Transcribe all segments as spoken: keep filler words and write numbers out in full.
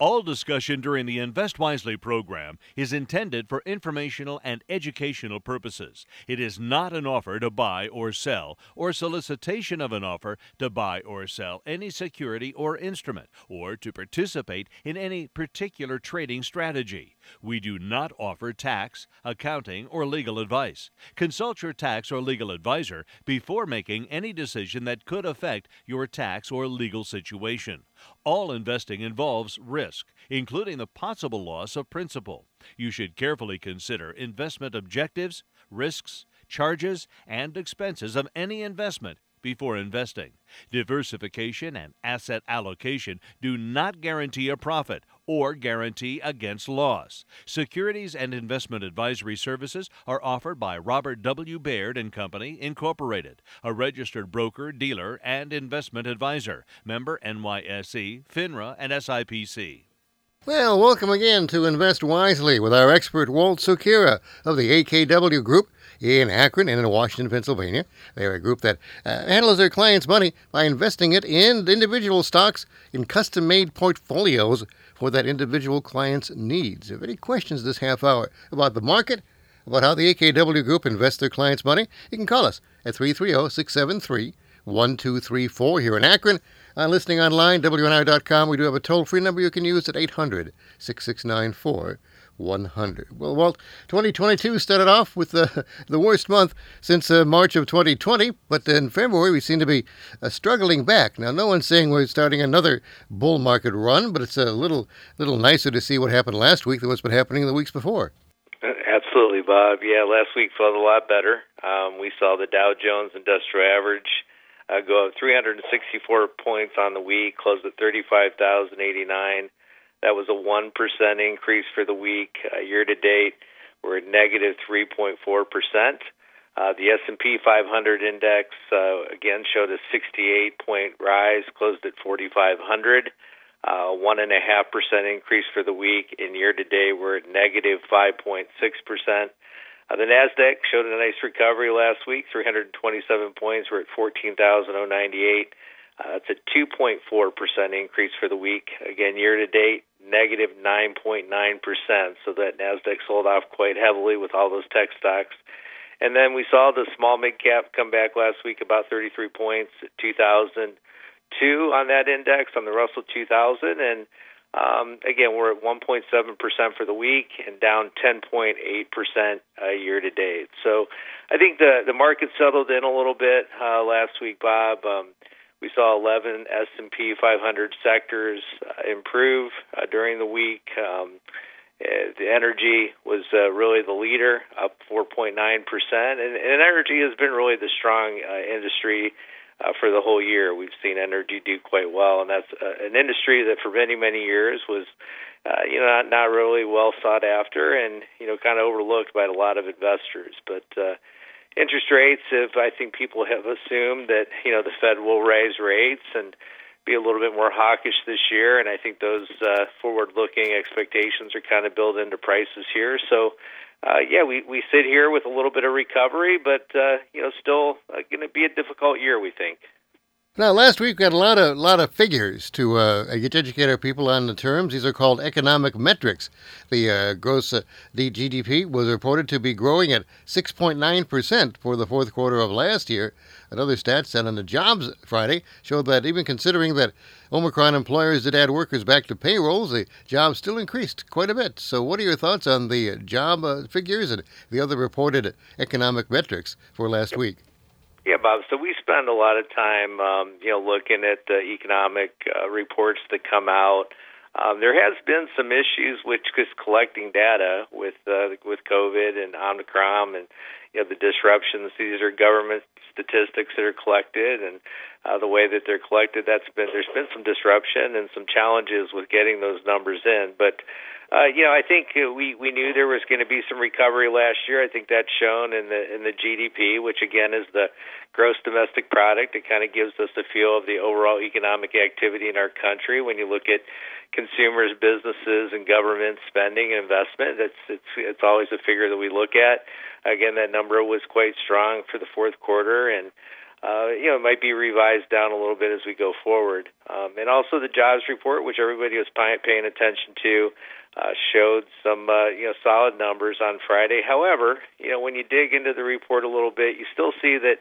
All discussion during the Invest Wisely program is intended for informational and educational purposes. It is not an offer to buy or sell or solicitation of an offer to buy or sell any security or instrument or to participate in any particular trading strategy. We do not offer tax, accounting, or legal advice. Consult your tax or legal advisor before making any decision that could affect your tax or legal situation. All investing involves risk, including the possible loss of principal. You should carefully consider investment objectives, risks, charges, and expenses of any investment before investing. Diversification and asset allocation do not guarantee a profit or guarantee against loss. Securities and investment advisory services are offered by Robert W. Baird and Company, Incorporated, a registered broker, dealer, and investment advisor, member N Y S E, FINRA, and S I P C. Well, welcome again to Invest Wisely with our expert Walt Sukira of the A K W Group in Akron and in Washington, Pennsylvania. They're a group that uh, handles their clients' money by investing it in individual stocks in custom-made portfolios for that individual client's needs. If any questions this half hour about the market, about how the A K W Group invests their clients' money, you can call us at three three zero, six seven three, one two three four here in Akron. Uh, listening online, W N I R dot com, we do have a toll-free number you can use at eight hundred, six six nine, four one zero zero. Well, Walt, twenty twenty-two started off with the, the worst month since uh, March of twenty twenty, but in February we seem to be uh, struggling back. Now, no one's saying we're starting another bull market run, but it's a little little nicer to see what happened last week than what's been happening the weeks before. Absolutely, Bob. Yeah, last week felt a lot better. Um, we saw the Dow Jones Industrial Average Uh, go up three hundred sixty-four points on the week, closed at thirty-five thousand eighty-nine. That was a one percent increase for the week. Uh, year-to-date, we're at negative three point four percent. Uh, the S and P five hundred index, uh, again, showed a sixty-eight point rise, closed at forty-five hundred. Uh, one point five percent increase for the week, and year-to-date, we're at negative five point six percent. Uh, the NASDAQ showed a nice recovery last week, three hundred twenty-seven points. We're at fourteen thousand ninety-eight. Uh, that's a two point four percent increase for the week. Again, year-to-date, negative nine point nine percent. So that NASDAQ sold off quite heavily with all those tech stocks. And then we saw the small mid-cap come back last week, about thirty-three points at two thousand two on that index, on the Russell two thousand. And Um, again, we're at one point seven percent for the week and down ten point eight percent uh, year-to-date. So I think the, the market settled in a little bit uh, last week, Bob. Um, we saw eleven S and P five hundred sectors uh, improve uh, during the week. Um, uh, the energy was uh, really the leader, up four point nine percent. And, and energy has been really the strong uh, industry Uh, for the whole year. We've seen energy do quite well, and that's uh, an industry that for many, many years was, uh, you know, not, not really well sought after and, you know, kind of overlooked by a lot of investors. But uh, interest rates, if I think people have assumed that, you know, the Fed will raise rates and be a little bit more hawkish this year, and I think those uh, forward-looking expectations are kind of built into prices here. So, Uh, yeah, we, we sit here with a little bit of recovery, but, uh, you know, still uh, going to be a difficult year, we think. Now, last week we had a lot of lot of figures to uh, educate our people on the terms. These are called economic metrics. The uh, gross uh, the G D P was reported to be growing at six point nine percent for the fourth quarter of last year. Another stat set on the jobs Friday showed that even considering that Omicron employers did add workers back to payrolls, the jobs still increased quite a bit. So what are your thoughts on the job uh, figures and the other reported economic metrics for last week? Yeah, Bob, so we spend a lot of time, um, you know, looking at the economic uh, reports that come out. Um, there has been some issues with just collecting data with uh, with COVID and Omicron and, you know, the disruptions. These are government statistics that are collected, and uh, the way that they're collected, that's been there's been some disruption and some challenges with getting those numbers in. But, uh, you know, I think we, we knew there was going to be some recovery last year. I think that's shown in the in the G D P, which, again, is the gross domestic product. It kind of gives us a feel of the overall economic activity in our country. When you look at consumers, businesses, and government spending and investment, that's it's it's always a figure that we look at. Again, that number was quite strong for the fourth quarter, and uh, you know, it might be revised down a little bit as we go forward. Um, and also the jobs report, which everybody was paying attention to, uh, showed some, uh, you know, solid numbers on Friday. However, you know, when you dig into the report a little bit, you still see that,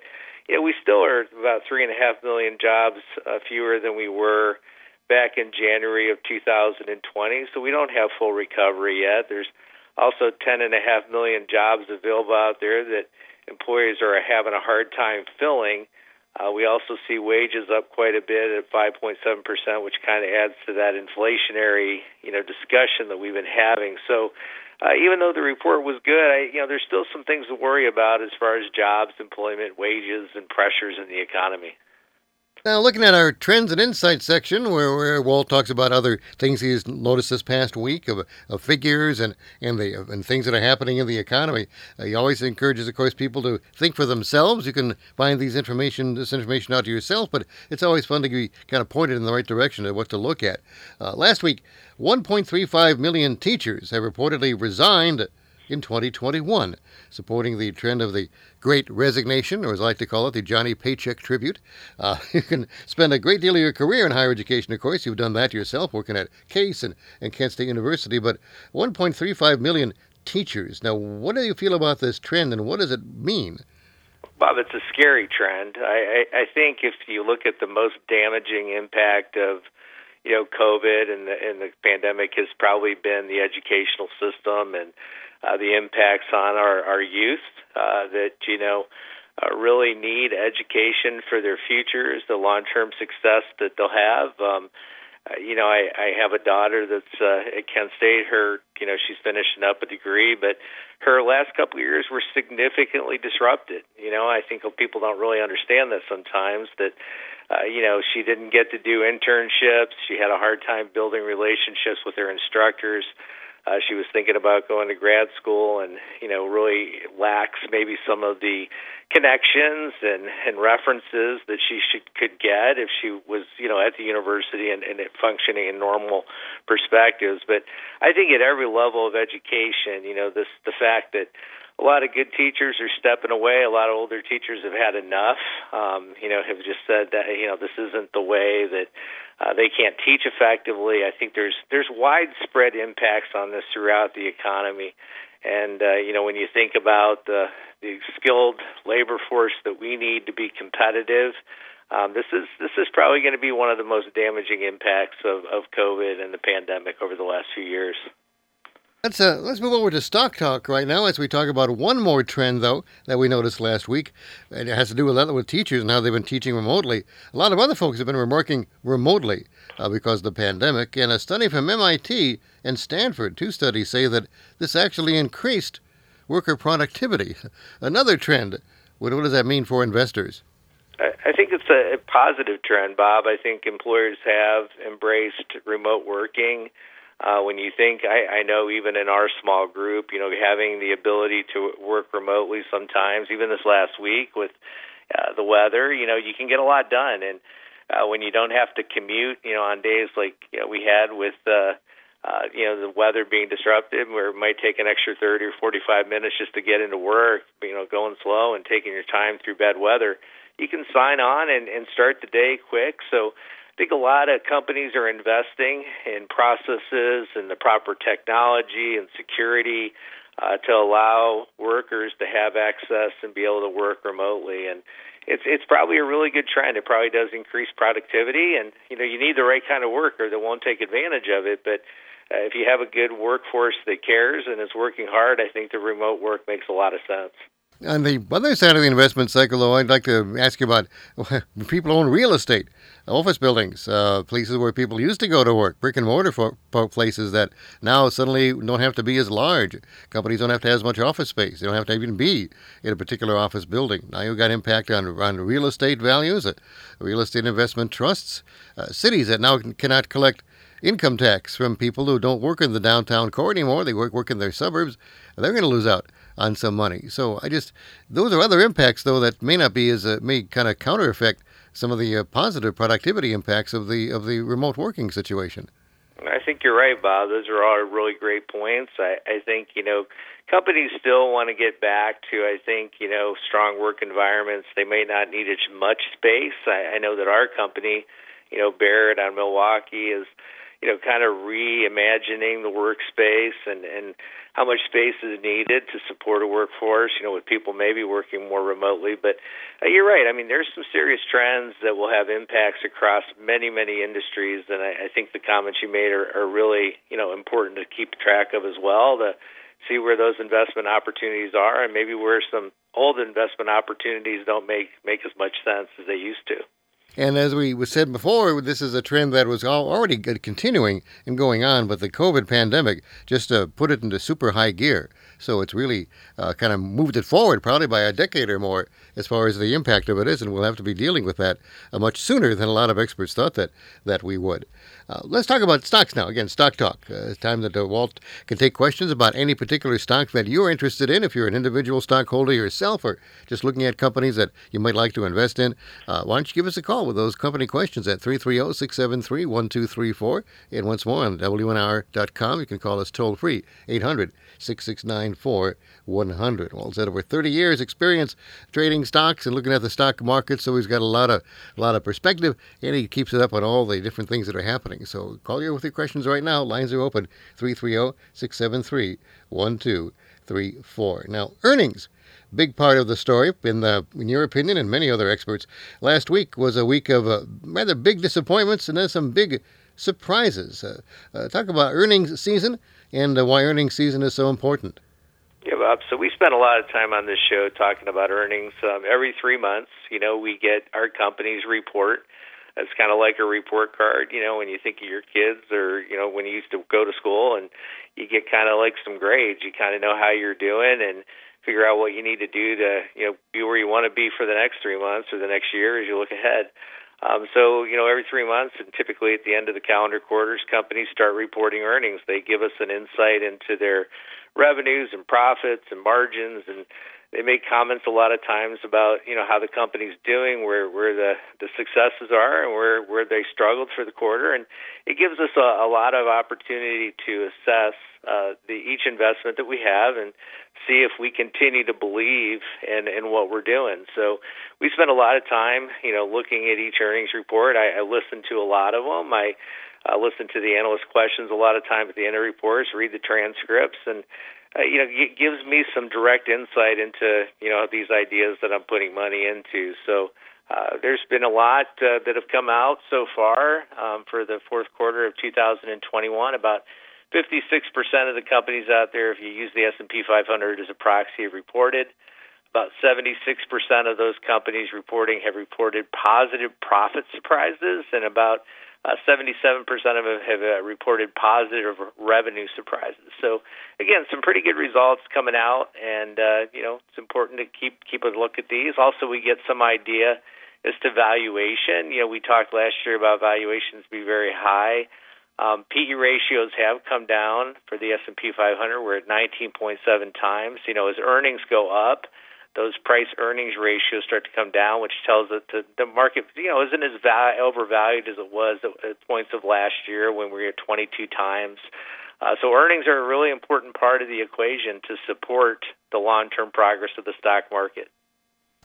you know, we still are about three and a half million jobs uh, fewer than we were back in January of two thousand twenty. So we don't have full recovery yet. There's also ten and a half million jobs available out there that employers are having a hard time filling. Uh, we also see wages up quite a bit at five point seven percent, which kind of adds to that inflationary, you know, discussion that we've been having. So uh, even though the report was good, I, you know, there's still some things to worry about as far as jobs, employment, wages, and pressures in the economy. Now, looking at our trends and insights section, where, where Walt talks about other things he's noticed this past week of, of figures and and the and things that are happening in the economy, uh, he always encourages, of course, people to think for themselves. You can find these information, this information out to yourself, but it's always fun to be kind of pointed in the right direction of what to look at. Uh, last week, one point three five million teachers have reportedly resigned in twenty twenty-one, supporting the trend of the Great Resignation, or as I like to call it, the Johnny Paycheck Tribute. Uh, you can spend a great deal of your career in higher education, of course. You've done that yourself, working at Case and, and Kent State University, but one point three five million teachers. Now, what do you feel about this trend, and what does it mean? Bob, it's a scary trend. I, I, I think if you look at the most damaging impact of you know, COVID and the, and the pandemic has probably been the educational system and uh, the impacts on our, our youth uh, that, you know, uh, really need education for their futures, the long-term success that they'll have. Um, uh, you know, I, I have a daughter that's uh, at Kent State. Her, you know, she's finishing up a degree, but her last couple of years were significantly disrupted. You know, I think people don't really understand that sometimes, that Uh, you know, she didn't get to do internships. She had a hard time building relationships with her instructors. Uh, she was thinking about going to grad school and, you know, really lacks maybe some of the connections and, and references that she should, could get if she was, you know, at the university and, and it functioning in normal perspectives. But I think at every level of education, you know, this the fact that a lot of good teachers are stepping away. A lot of older teachers have had enough, um, you know, have just said that, you know, this isn't the way that uh, they can't teach effectively. I think there's there's widespread impacts on this throughout the economy. And, uh, you know, when you think about the, the skilled labor force that we need to be competitive, um, this is this is probably going to be one of the most damaging impacts of, of COVID and the pandemic over the last few years. Let's, uh, let's move over to stock talk right now as we talk about one more trend, though, that we noticed last week. And it has to do with, with teachers and how they've been teaching remotely. A lot of other folks have been remarking remotely uh, because of the pandemic. And a study from M I T and Stanford, two studies, say that this actually increased worker productivity. Another trend. What, what does that mean for investors? I think it's a positive trend, Bob. I think employers have embraced remote working. Uh, when you think, I, I know even in our small group, you know, having the ability to work remotely sometimes, even this last week with uh, the weather, you know, you can get a lot done. And uh, when you don't have to commute, you know, on days like you know, we had with, uh, uh, you know, the weather being disrupted, where it might take an extra thirty or forty-five minutes just to get into work, you know, going slow and taking your time through bad weather, you can sign on and, and start the day quick. So I think a lot of companies are investing in processes and the proper technology and security uh, to allow workers to have access and be able to work remotely. And it's it's probably a really good trend. It probably does increase productivity. And, you know, you need the right kind of worker that won't take advantage of it. But uh, if you have a good workforce that cares and is working hard, I think the remote work makes a lot of sense. On the other side of the investment cycle, though, I'd like to ask you about people who own real estate, office buildings, uh, places where people used to go to work, brick and mortar for, for places that now suddenly don't have to be as large. Companies don't have to have as much office space. They don't have to even be in a particular office building. Now you've got impact on, on real estate values, uh, real estate investment trusts, uh, cities that now cannot collect income tax from people who don't work in the downtown core anymore. They work, work in their suburbs. They're going to lose out on some money. So I just, those are other impacts, though, that may not be as, uh, may kind of counter effect some of the uh, positive productivity impacts of the of the remote working situation. I think you're right, Bob. Those are all really great points. I, I think, you know, companies still want to get back to, I think, you know, strong work environments. They may not need as much space. I, I know that our company, you know, Baird on Milwaukee is, you know, kind of reimagining the workspace and, and how much space is needed to support a workforce, you know, with people maybe working more remotely. But uh, you're right. I mean, there's some serious trends that will have impacts across many, many industries. And I, I think the comments you made are, are really, you know, important to keep track of as well, to see where those investment opportunities are and maybe where some old investment opportunities don't make, make as much sense as they used to. And as we said before, this is a trend that was already continuing and going on, but the COVID pandemic just uh, put it into super high gear. So it's really uh, kind of moved it forward probably by a decade or more as far as the impact of it is, and we'll have to be dealing with that uh, much sooner than a lot of experts thought that, that we would. Uh, let's talk about stocks now. Again, Stock Talk. Uh, it's time that uh, Walt can take questions about any particular stock that you're interested in. If you're an individual stockholder yourself or just looking at companies that you might like to invest in, uh, why don't you give us a call with those company questions at three three zero, six seven three, one two three four. And once more on W N I R dot com, you can call us toll free, eight hundred, six six nine, four one zero zero. Walt's had over thirty years experience trading stocks and looking at the stock market, so he's got a lot of a lot of perspective, and he keeps it up on all the different things that are happening. So call you with your questions right now. Lines are open, three three zero, six seven three, one two three four. Now, earnings. Big part of the story, in the in your opinion and many other experts, last week was a week of uh, rather big disappointments and then some big surprises. Uh, uh, talk about earnings season and uh, why earnings season is so important. Yeah, Bob. So we spent a lot of time on this show talking about earnings. Um, every three months, you know, we get our company's report. It's kind of like a report card, you know, when you think of your kids or, you know, when you used to go to school and you get kind of like some grades. You kind of know how you're doing and figure out what you need to do to, you know, be where you want to be for the next three months or the next year as you look ahead. Um, so, you know, every three months and typically at the end of the calendar quarters, companies start reporting earnings. They give us an insight into their revenues and profits and margins, and they make comments a lot of times about, you know, how the company's doing, where, where the, the successes are and where, where they struggled for the quarter. And it gives us a, a lot of opportunity to assess uh, the, each investment that we have and see if we continue to believe in, in what we're doing. So we spent a lot of time, you know, looking at each earnings report. I, I listened to a lot of them. I uh, listened to the analyst questions a lot of time at the end of reports, read the transcripts, and Uh, you know, it gives me some direct insight into, you know, these ideas that I'm putting money into. So uh, there's been a lot uh, that have come out so far um, for the fourth quarter of two thousand twenty-one. About fifty-six percent of the companies out there, if you use the S and P five hundred as a proxy, have reported. About seventy-six percent of those companies reporting have reported positive profit surprises, and about Uh, seventy-seven percent of them have uh, reported positive revenue surprises. So, again, some pretty good results coming out, and, uh, you know, it's important to keep keep a look at these. Also, we get some idea as to valuation. You know, we talked last year about valuations be very high. Um, P E ratios have come down for the S and P five hundred. We're at nineteen point seven times. You know, as earnings go up, those price-earnings ratios start to come down, which tells us that the market, you know, isn't as value, overvalued as it was at points of last year when we were at twenty-two times. Uh, so earnings are a really important part of the equation to support the long-term progress of the stock market.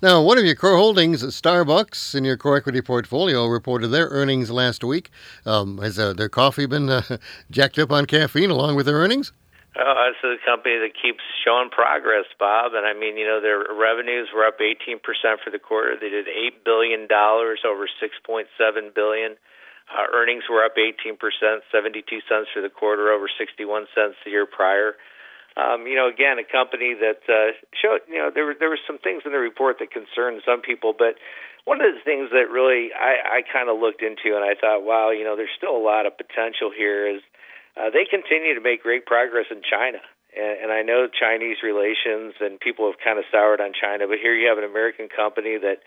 Now, one of your core holdings, Starbucks, in your core equity portfolio, reported their earnings last week. Um, has uh, their coffee been uh, jacked up on caffeine along with their earnings? Uh, it's a company that keeps showing progress, Bob. And, I mean, you know, their revenues were up eighteen percent for the quarter. They did eight billion dollars over six point seven billion dollars. Uh, earnings were up eighteen percent, seventy-two cents for the quarter over sixty-one cents the year prior. Um, you know, again, a company that uh, showed, you know, there were, there were some things in the report that concerned some people, but one of the things that really I, I kind of looked into and I thought, wow, you know, there's still a lot of potential here is, Uh, they continue to make great progress in China. And, and I know Chinese relations and people have kind of soured on China, but here you have an American company that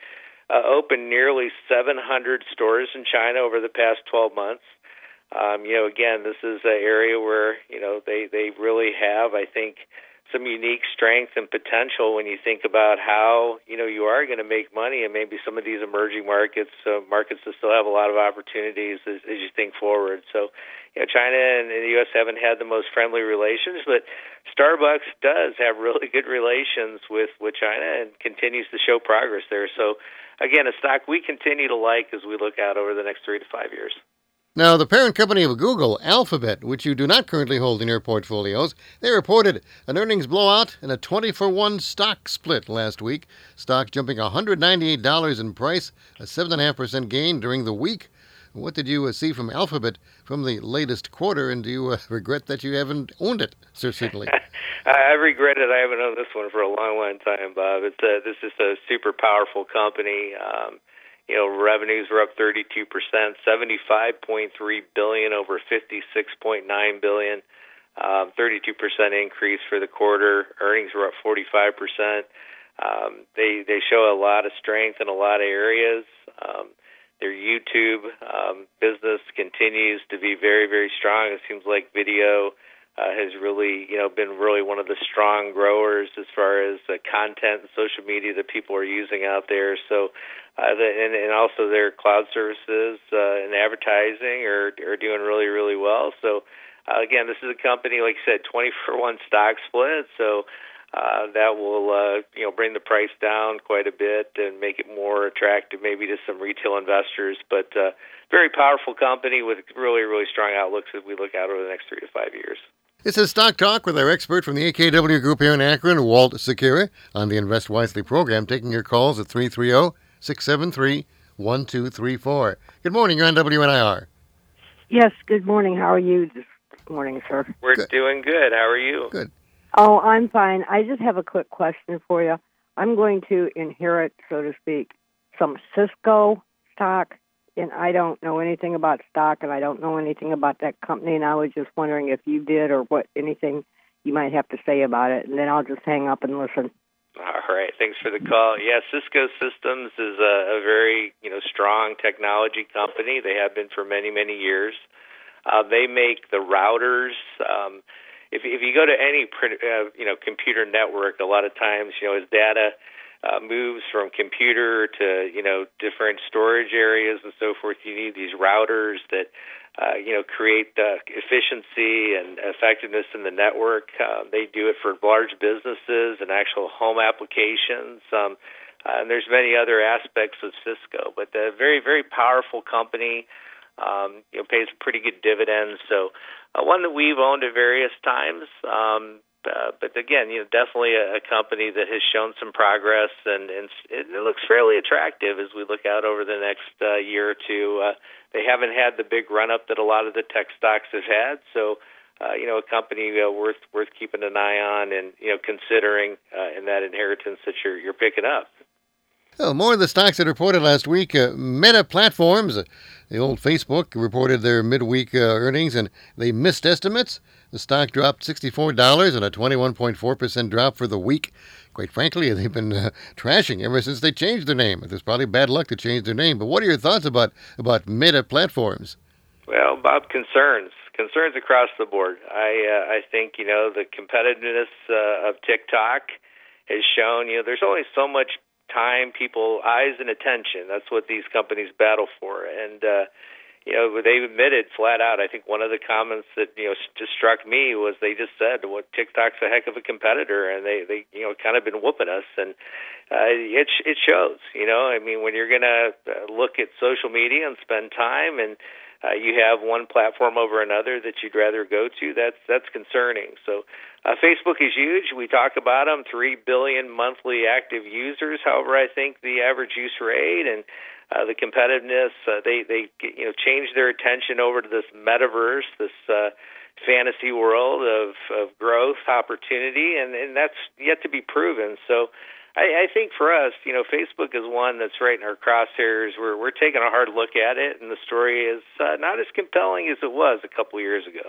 uh, opened nearly seven hundred stores in China over the past twelve months. Um, you know, again, this is an area where, you know, they, they really have, I think, some unique strength and potential when you think about how, you know, you are going to make money, and maybe some of these emerging markets, uh, markets that still have a lot of opportunities as, as you think forward. So, you know, China and the U S haven't had the most friendly relations, but Starbucks does have really good relations with, with China and continues to show progress there. So, again, a stock we continue to like as we look out over the next three to five years. Now, the parent company of Google, Alphabet, which you do not currently hold in your portfolios, they reported an earnings blowout and a twenty for one stock split last week. Stock jumping one hundred ninety-eight dollars in price, a seven point five percent gain during the week. What did you uh, see from Alphabet from the latest quarter, and do you uh, regret that you haven't owned it, Sir Sidley? I regret it. I haven't owned this one for a long, long time, Bob. It's a, this is a super powerful company. Um, You know, revenues were up thirty-two percent, seventy-five point three billion dollars over fifty-six point nine billion dollars, um, thirty-two percent increase for the quarter. Earnings were up forty-five percent. Um, they they show a lot of strength in a lot of areas. Um, their YouTube um, business continues to be very, very strong. It seems like video uh, has really, you know, been really one of the strong growers as far as the content and social media that people are using out there. So. Uh, the, and, and also their cloud services uh, and advertising are, are doing really, really well. So, uh, again, this is a company, like I said, twenty for one stock split. So uh, that will, uh, you know, bring the price down quite a bit and make it more attractive maybe to some retail investors. But uh, very powerful company with really, really strong outlooks as we look out over the next three to five years. This is Stock Talk with our expert from the A K W Group here in Akron, Walt Sukira, on the Invest Wisely program, taking your calls at three three zero, six seven three, one two three four. Good morning, you're on W N I R. Yes, good morning. How are you this morning, sir? We're good. Doing good. How are you? Good. Oh, I'm fine. I just have a quick question for you. I'm going to inherit, so to speak, some Cisco stock, and I don't know anything about stock, and I don't know anything about that company, and I was just wondering if you did or what anything you might have to say about it, and then I'll just hang up and listen. All right. Thanks for the call. Yeah, Cisco Systems is a, a very, you know, strong technology company. They have been for many, many years. Uh, they make the routers. Um, if, if you go to any, uh, you know, computer network, a lot of times, you know, as data uh, moves from computer to, you know, different storage areas and so forth, you need these routers that, uh, you know, create uh, efficiency and effectiveness in the network. Uh, they do it for large businesses and actual home applications. Um, uh, and there's many other aspects of Cisco, but they're a very, very powerful company. Um, you know, pays pretty good dividends. So uh, one that we've owned at various times. Um, Uh, but again, you know, definitely a, a company that has shown some progress, and, and it looks fairly attractive as we look out over the next uh, year or two. Uh, they haven't had the big run-up that a lot of the tech stocks have had, so uh, you know, a company uh, worth worth keeping an eye on, and you know, considering uh, in that inheritance that you're you're picking up. Well, more of the stocks that reported last week, uh, Meta Platforms, uh, the old Facebook, reported their midweek uh, earnings, and they missed estimates. The stock dropped sixty-four dollars and a twenty-one point four percent drop for the week. Quite frankly, they've been uh, trashing ever since they changed their name. There's probably bad luck to change their name. But what are your thoughts about, about Meta Platforms? Well, Bob, concerns. Concerns across the board. I, uh, I think, you know, the competitiveness uh, of TikTok has shown, you know, there's only so much time, people, eyes, and attention. That's what these companies battle for. And, uh, you know, they admitted flat out. I think one of the comments that, you know, just struck me was they just said, well, TikTok's a heck of a competitor, and they, they you know, kind of been whooping us. And uh, it, it shows, you know. I mean, when you're going to look at social media and spend time, and Uh, you have one platform over another that you'd rather go to, that's that's concerning. So uh, Facebook is huge. We talk about them, three billion monthly active users. However, I think the average use rate and uh, the competitiveness, uh, they, they you know change their attention over to this metaverse, this uh, fantasy world of, of growth, opportunity, and, and that's yet to be proven. So I, I think for us, you know, Facebook is one that's right in our crosshairs. We're we're taking a hard look at it, and the story is uh, not as compelling as it was a couple of years ago.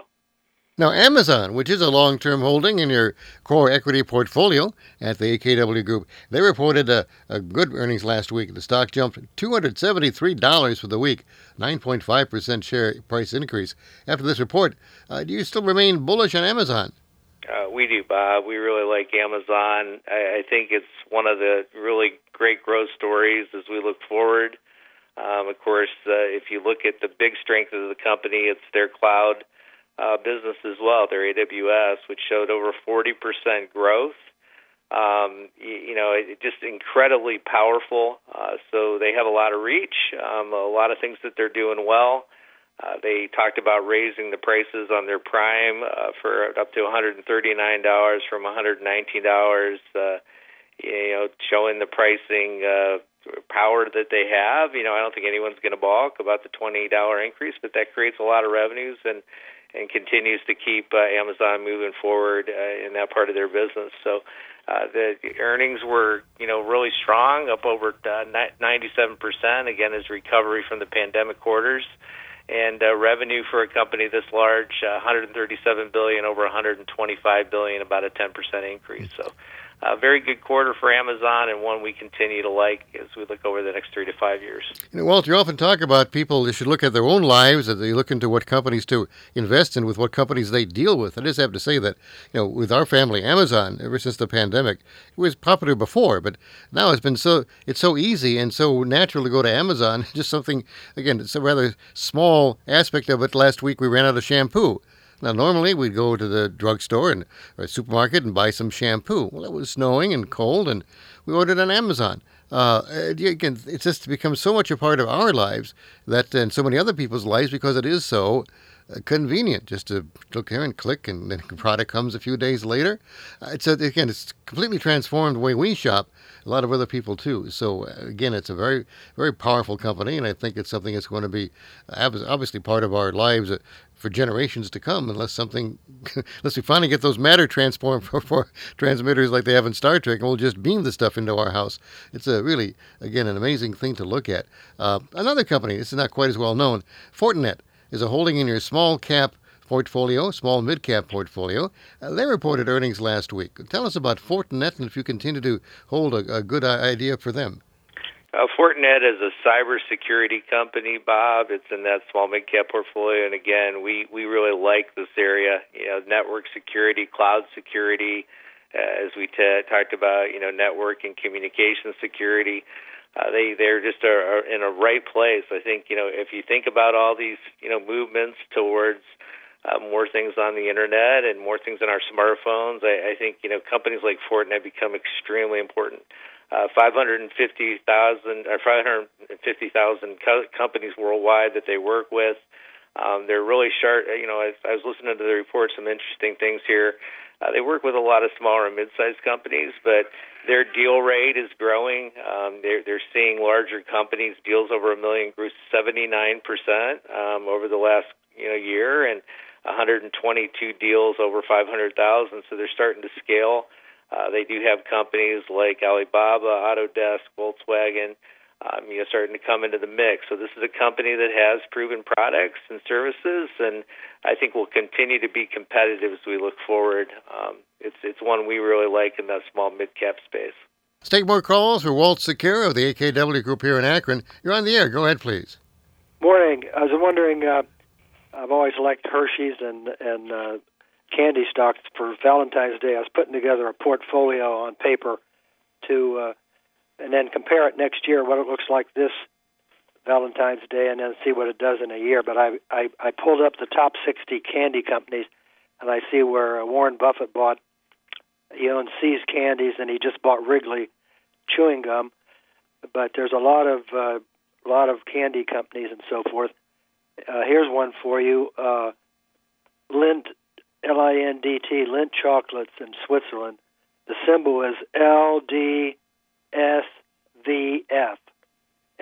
Now, Amazon, which is a long-term holding in your core equity portfolio at the A K W Group, they reported a, a good earnings last week. The stock jumped two hundred seventy-three dollars for the week, nine point five percent share price increase. After this report, uh, do you still remain bullish on Amazon? Uh, we do, Bob. We really like Amazon. I, I think it's one of the really great growth stories as we look forward. Um, of course, uh, if you look at the big strength of the company, it's their cloud uh, business as well, their A W S, which showed over forty percent growth. Um, you, you know, it, just incredibly powerful. Uh, so they have a lot of reach, um, a lot of things that they're doing well. Uh, they talked about raising the prices on their Prime uh, for up to one hundred thirty-nine dollars from one hundred nineteen dollars, uh, you know, showing the pricing uh, power that they have. You know, I don't think anyone's going to balk about the twenty dollars increase, but that creates a lot of revenues and, and continues to keep uh, Amazon moving forward uh, in that part of their business. So uh, the earnings were, you know, really strong, up over uh, ninety-seven percent, again, as recovery from the pandemic quarters. And uh, revenue for a company this large, uh, one hundred thirty-seven billion dollars, over one hundred twenty-five billion dollars, about a ten percent increase. So a uh, very good quarter for Amazon, and one we continue to like as we look over the next three to five years. You know, Walt, you often talk about people that should look at their own lives, and they look into what companies to invest in with what companies they deal with. I just have to say that, you know, with our family, Amazon, ever since the pandemic, it was popular before, but now it's been so, it's so easy and so natural to go to Amazon. Just something, again, it's a rather small aspect of it. Last week we ran out of shampoo. Now, normally we'd go to the drugstore and or a supermarket and buy some shampoo. Well, it was snowing and cold, and we ordered on Amazon. Uh, again, it's just become so much a part of our lives that, and so many other people's lives, because it is so uh, convenient just to look here and click, and then the product comes a few days later. Uh, it's a, again, it's completely transformed the way we shop. A lot of other people too. So again, it's a very, very powerful company, and I think it's something that's going to be obviously part of our lives for generations to come, unless something, unless we finally get those matter transform for, for transmitters like they have in Star Trek, and we'll just beam the stuff into our house. It's a really, again, an amazing thing to look at. Uh, another company, this is not quite as well known, Fortinet, is a holding in your small cap portfolio, small mid-cap portfolio. Uh, they reported earnings last week. Tell us about Fortinet and if you continue to hold a, a good idea for them. Uh, Fortinet is a cybersecurity company, Bob. It's in that small mid-cap portfolio. And again, we, we really like this area, you know, network security, cloud security, uh, as we t- talked about, you know, network and communication security. Uh, they, they're just are, are in a right place. I think, you know, if you think about all these, you know, movements towards Uh, more things on the internet and more things on our smartphones, I, I think, you know, companies like Fortinet become extremely important. Uh, five hundred fifty thousand co- companies worldwide that they work with. Um, they're really sharp. You know, I, I was listening to the report, some interesting things here. Uh, they work with a lot of smaller and mid-sized companies, but their deal rate is growing. Um, they're, they're seeing larger companies. Deals over a million grew seventy-nine percent um, over the last you know, year, and one hundred twenty-two deals over five hundred thousand. So they're starting to scale. Uh, they do have companies like Alibaba, Autodesk, Volkswagen, um, you know, starting to come into the mix. So this is a company that has proven products and services, and I think will continue to be competitive as we look forward. Um, it's it's one we really like in that small mid-cap space. Let's take more calls for Walt Sukira of the A K W Group here in Akron. You're on the air. Go ahead, please. Morning. I was wondering, uh, I've always liked Hershey's and and uh, candy stocks. For Valentine's Day, I was putting together a portfolio on paper to, uh, and then compare it next year, what it looks like this Valentine's Day, and then see what it does in a year. But I, I, I pulled up the top sixty candy companies, and I see where Warren Buffett bought, he owns C's Candies, and he just bought Wrigley chewing gum. But there's a lot of uh, lot of candy companies and so forth. Uh, here's one for you, uh, Lindt, L I N D T, Lindt Chocolates in Switzerland. The symbol is L D S V F,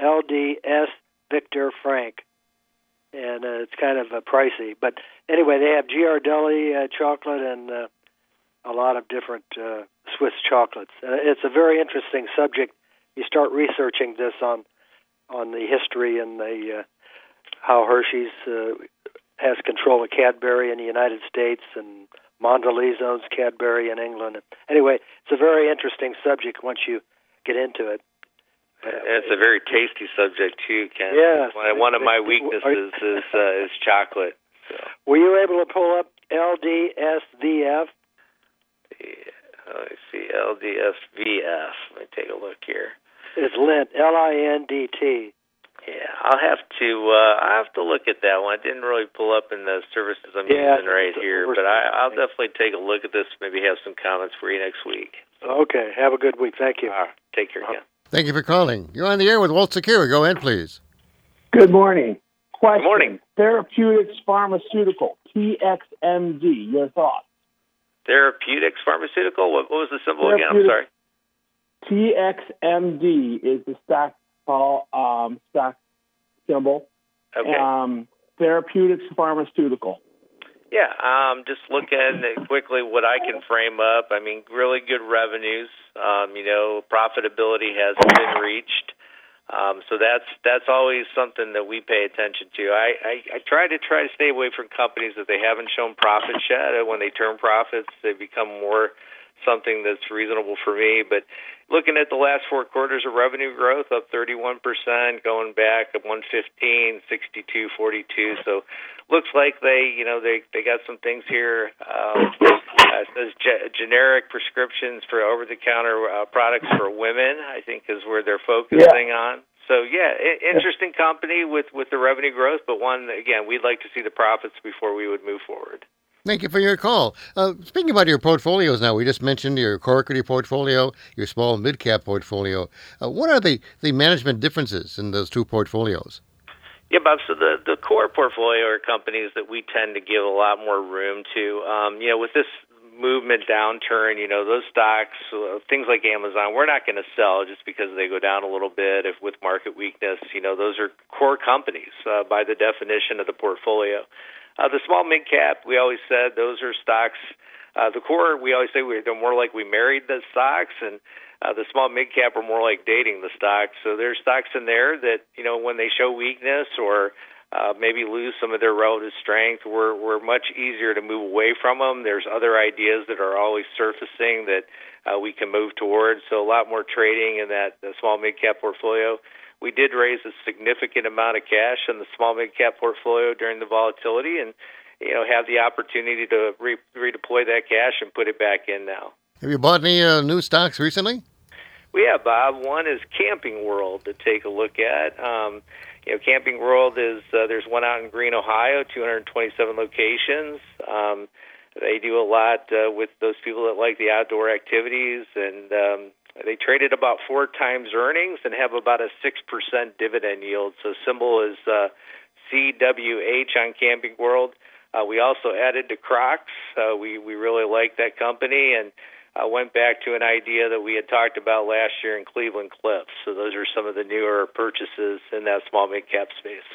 L D S Victor Frank, and uh, it's kind of uh, pricey. But anyway, they have Ghirardelli uh, chocolate and uh, a lot of different uh, Swiss chocolates. Uh, it's a very interesting subject. You start researching this on, on the history and the... Uh, how Hershey's uh, has control of Cadbury in the United States, and Mondelez owns Cadbury in England. Anyway, it's a very interesting subject once you get into it. Uh, it's a very tasty subject, too, Ken. Yes. One of my weaknesses you, is, uh, is chocolate. So. Were you able to pull up L D S V F? C L D S V S. Let me take a look here. It's Lindt, L I N D T. Yeah, I'll have to uh, I have to look at that one. I didn't really pull up in the services I'm yeah, using right here, but I, I'll definitely take a look at this. Maybe have some comments for you next week. Okay, have a good week. Thank you. All right, take care. Again. Thank you for calling. You're on the air with Walt Sukira. Go in, please. Good morning. Question. Good morning. Therapeutics Pharmaceutical, T X M D. Your thoughts? Therapeutics Pharmaceutical. What, what was the symbol again? I'm sorry. T X M D is the stock. Paul, um, stock symbol. Okay. Um, Therapeutics Pharmaceutical. Yeah, um, just looking at quickly what I can frame up. I mean, really good revenues. Um, you know, profitability has been reached. Um, so that's that's always something that we pay attention to. I, I, I try to try to stay away from companies that they haven't shown profits yet. When they turn profits, they become more something that's reasonable for me. But looking at the last four quarters of revenue growth, up thirty-one percent, going back at one fifteen, sixty-two, forty-two. So looks like they, you know, they, they got some things here. Um, uh, it says ge- generic prescriptions for over-the-counter uh, products for women, I think, is where they're focusing yeah. on. So, yeah, I- interesting company with, with the revenue growth, but one, again, we'd like to see the profits before we would move forward. Thank you for your call. Uh, speaking about your portfolios now, we just mentioned your core equity portfolio, your small mid-cap portfolio. Uh, what are the, the management differences in those two portfolios? Yeah, Bob, so the, the core portfolio are companies that we tend to give a lot more room to. Um, you know, with this movement downturn, you know, those stocks, things like Amazon, we're not going to sell just because they go down a little bit if with market weakness. You know, those are core companies uh, by the definition of the portfolio. Uh, the small mid-cap, we always said those are stocks. Uh, the core, we always say we, they're more like we married the stocks, and uh, the small mid-cap are more like dating the stocks. So there's stocks in there that, you know, when they show weakness or uh, maybe lose some of their relative strength, we're, we're much easier to move away from them. There's other ideas that are always surfacing that uh, we can move towards. So a lot more trading in that the small mid-cap portfolio. We did raise a significant amount of cash in the small mid-cap portfolio during the volatility and, you know, have the opportunity to re- redeploy that cash and put it back in now. Have you bought any uh, new stocks recently? We have, Bob. One is Camping World to take a look at. Um, you know, Camping World is, uh, there's one out in Greene, Ohio, two hundred twenty-seven locations. Um, they do a lot uh, with those people that like the outdoor activities and, um, they traded about four times earnings and have about a six percent dividend yield. So symbol is uh, C W H on Camping World. Uh, we also added to Crocs. Uh, we, we really like that company and uh, went back to an idea that we had talked about last year in Cleveland Cliffs. So those are some of the newer purchases in that small mid-cap space.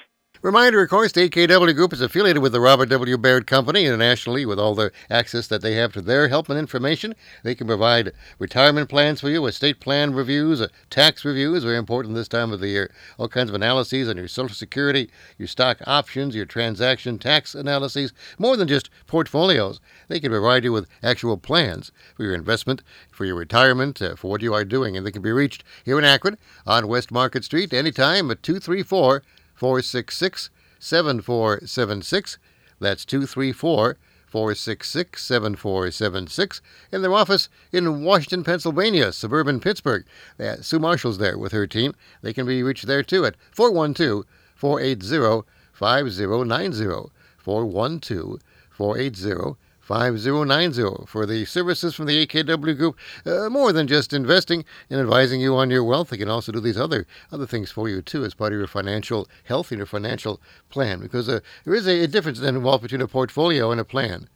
Reminder, of course, the A K W Group is affiliated with the Robert W. Baird Company internationally with all the access that they have to their help and information. They can provide retirement plans for you, estate plan reviews, tax reviews, very important this time of the year, all kinds of analyses on your Social Security, your stock options, your transaction tax analyses, more than just portfolios. They can provide you with actual plans for your investment, for your retirement, uh, for what you are doing. And they can be reached here in Akron on West Market Street anytime at two three four four six six, seven four seven six. That's two three four, four six six, seven four seven six. In their office in Washington, Pennsylvania, suburban Pittsburgh. Uh, Sue Marshall's there with her team. They can be reached there too at four one two, four eight zero, five zero nine zero. four one two, four eight zero, five zero nine zero. five zero nine zero for the services from the A K W Group. Uh, more than just investing and advising you on your wealth, they can also do these other other things for you too as part of your financial health and your financial plan. Because uh, there is a, a difference then involved between a portfolio and a plan.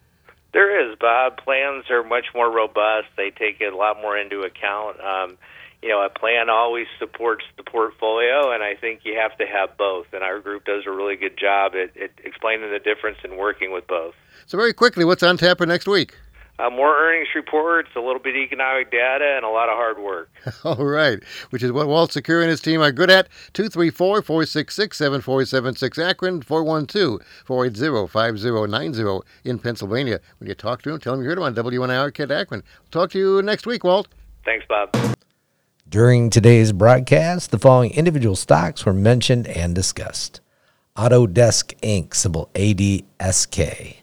There is, Bob. Plans are much more robust. They take a lot more into account. Um, you know, a plan always supports the portfolio, and I think you have to have both. And our group does a really good job at, at explaining the difference and working with both. So very quickly, what's on tap for next week? Uh, more earnings reports, a little bit of economic data, and a lot of hard work. All right, which is what Walt Sukira and his team are good at. two three four, four six six, seven four seven six Akron, four one two, four eight zero, five zero nine zero in Pennsylvania. When you talk to him, tell him you heard him on W N I R Kent Akron. Talk to you next week, Walt. Thanks, Bob. During today's broadcast, the following individual stocks were mentioned and discussed. Autodesk, Incorporated, symbol A D S K.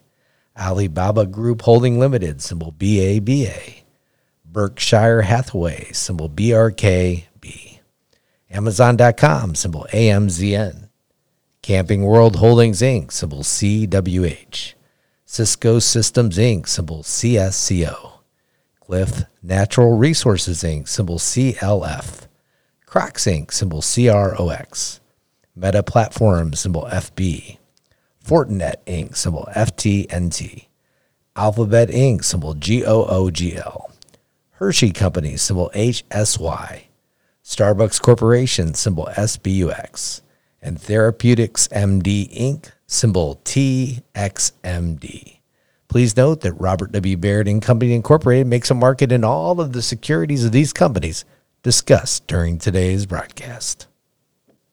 Alibaba Group Holding Limited, symbol B A B A. Berkshire Hathaway, symbol B R K B. Amazon dot com, symbol A M Z N. Camping World Holdings, Incorporated, symbol C W H. Cisco Systems, Incorporated, symbol C S C O. Cliff Natural Resources, Incorporated, symbol C L F. Crocs, Incorporated, symbol C R O X. Meta Platforms, symbol F B. Fortinet, Incorporated, symbol F T N T. Alphabet, Incorporated, symbol G O O G L. Hershey Company, symbol H S Y. Starbucks Corporation, symbol S B U X. And Therapeutics M D, Incorporated, symbol T X M D. Please note that Robert W. Baird and Company Incorporated makes a market in all of the securities of these companies discussed during today's broadcast.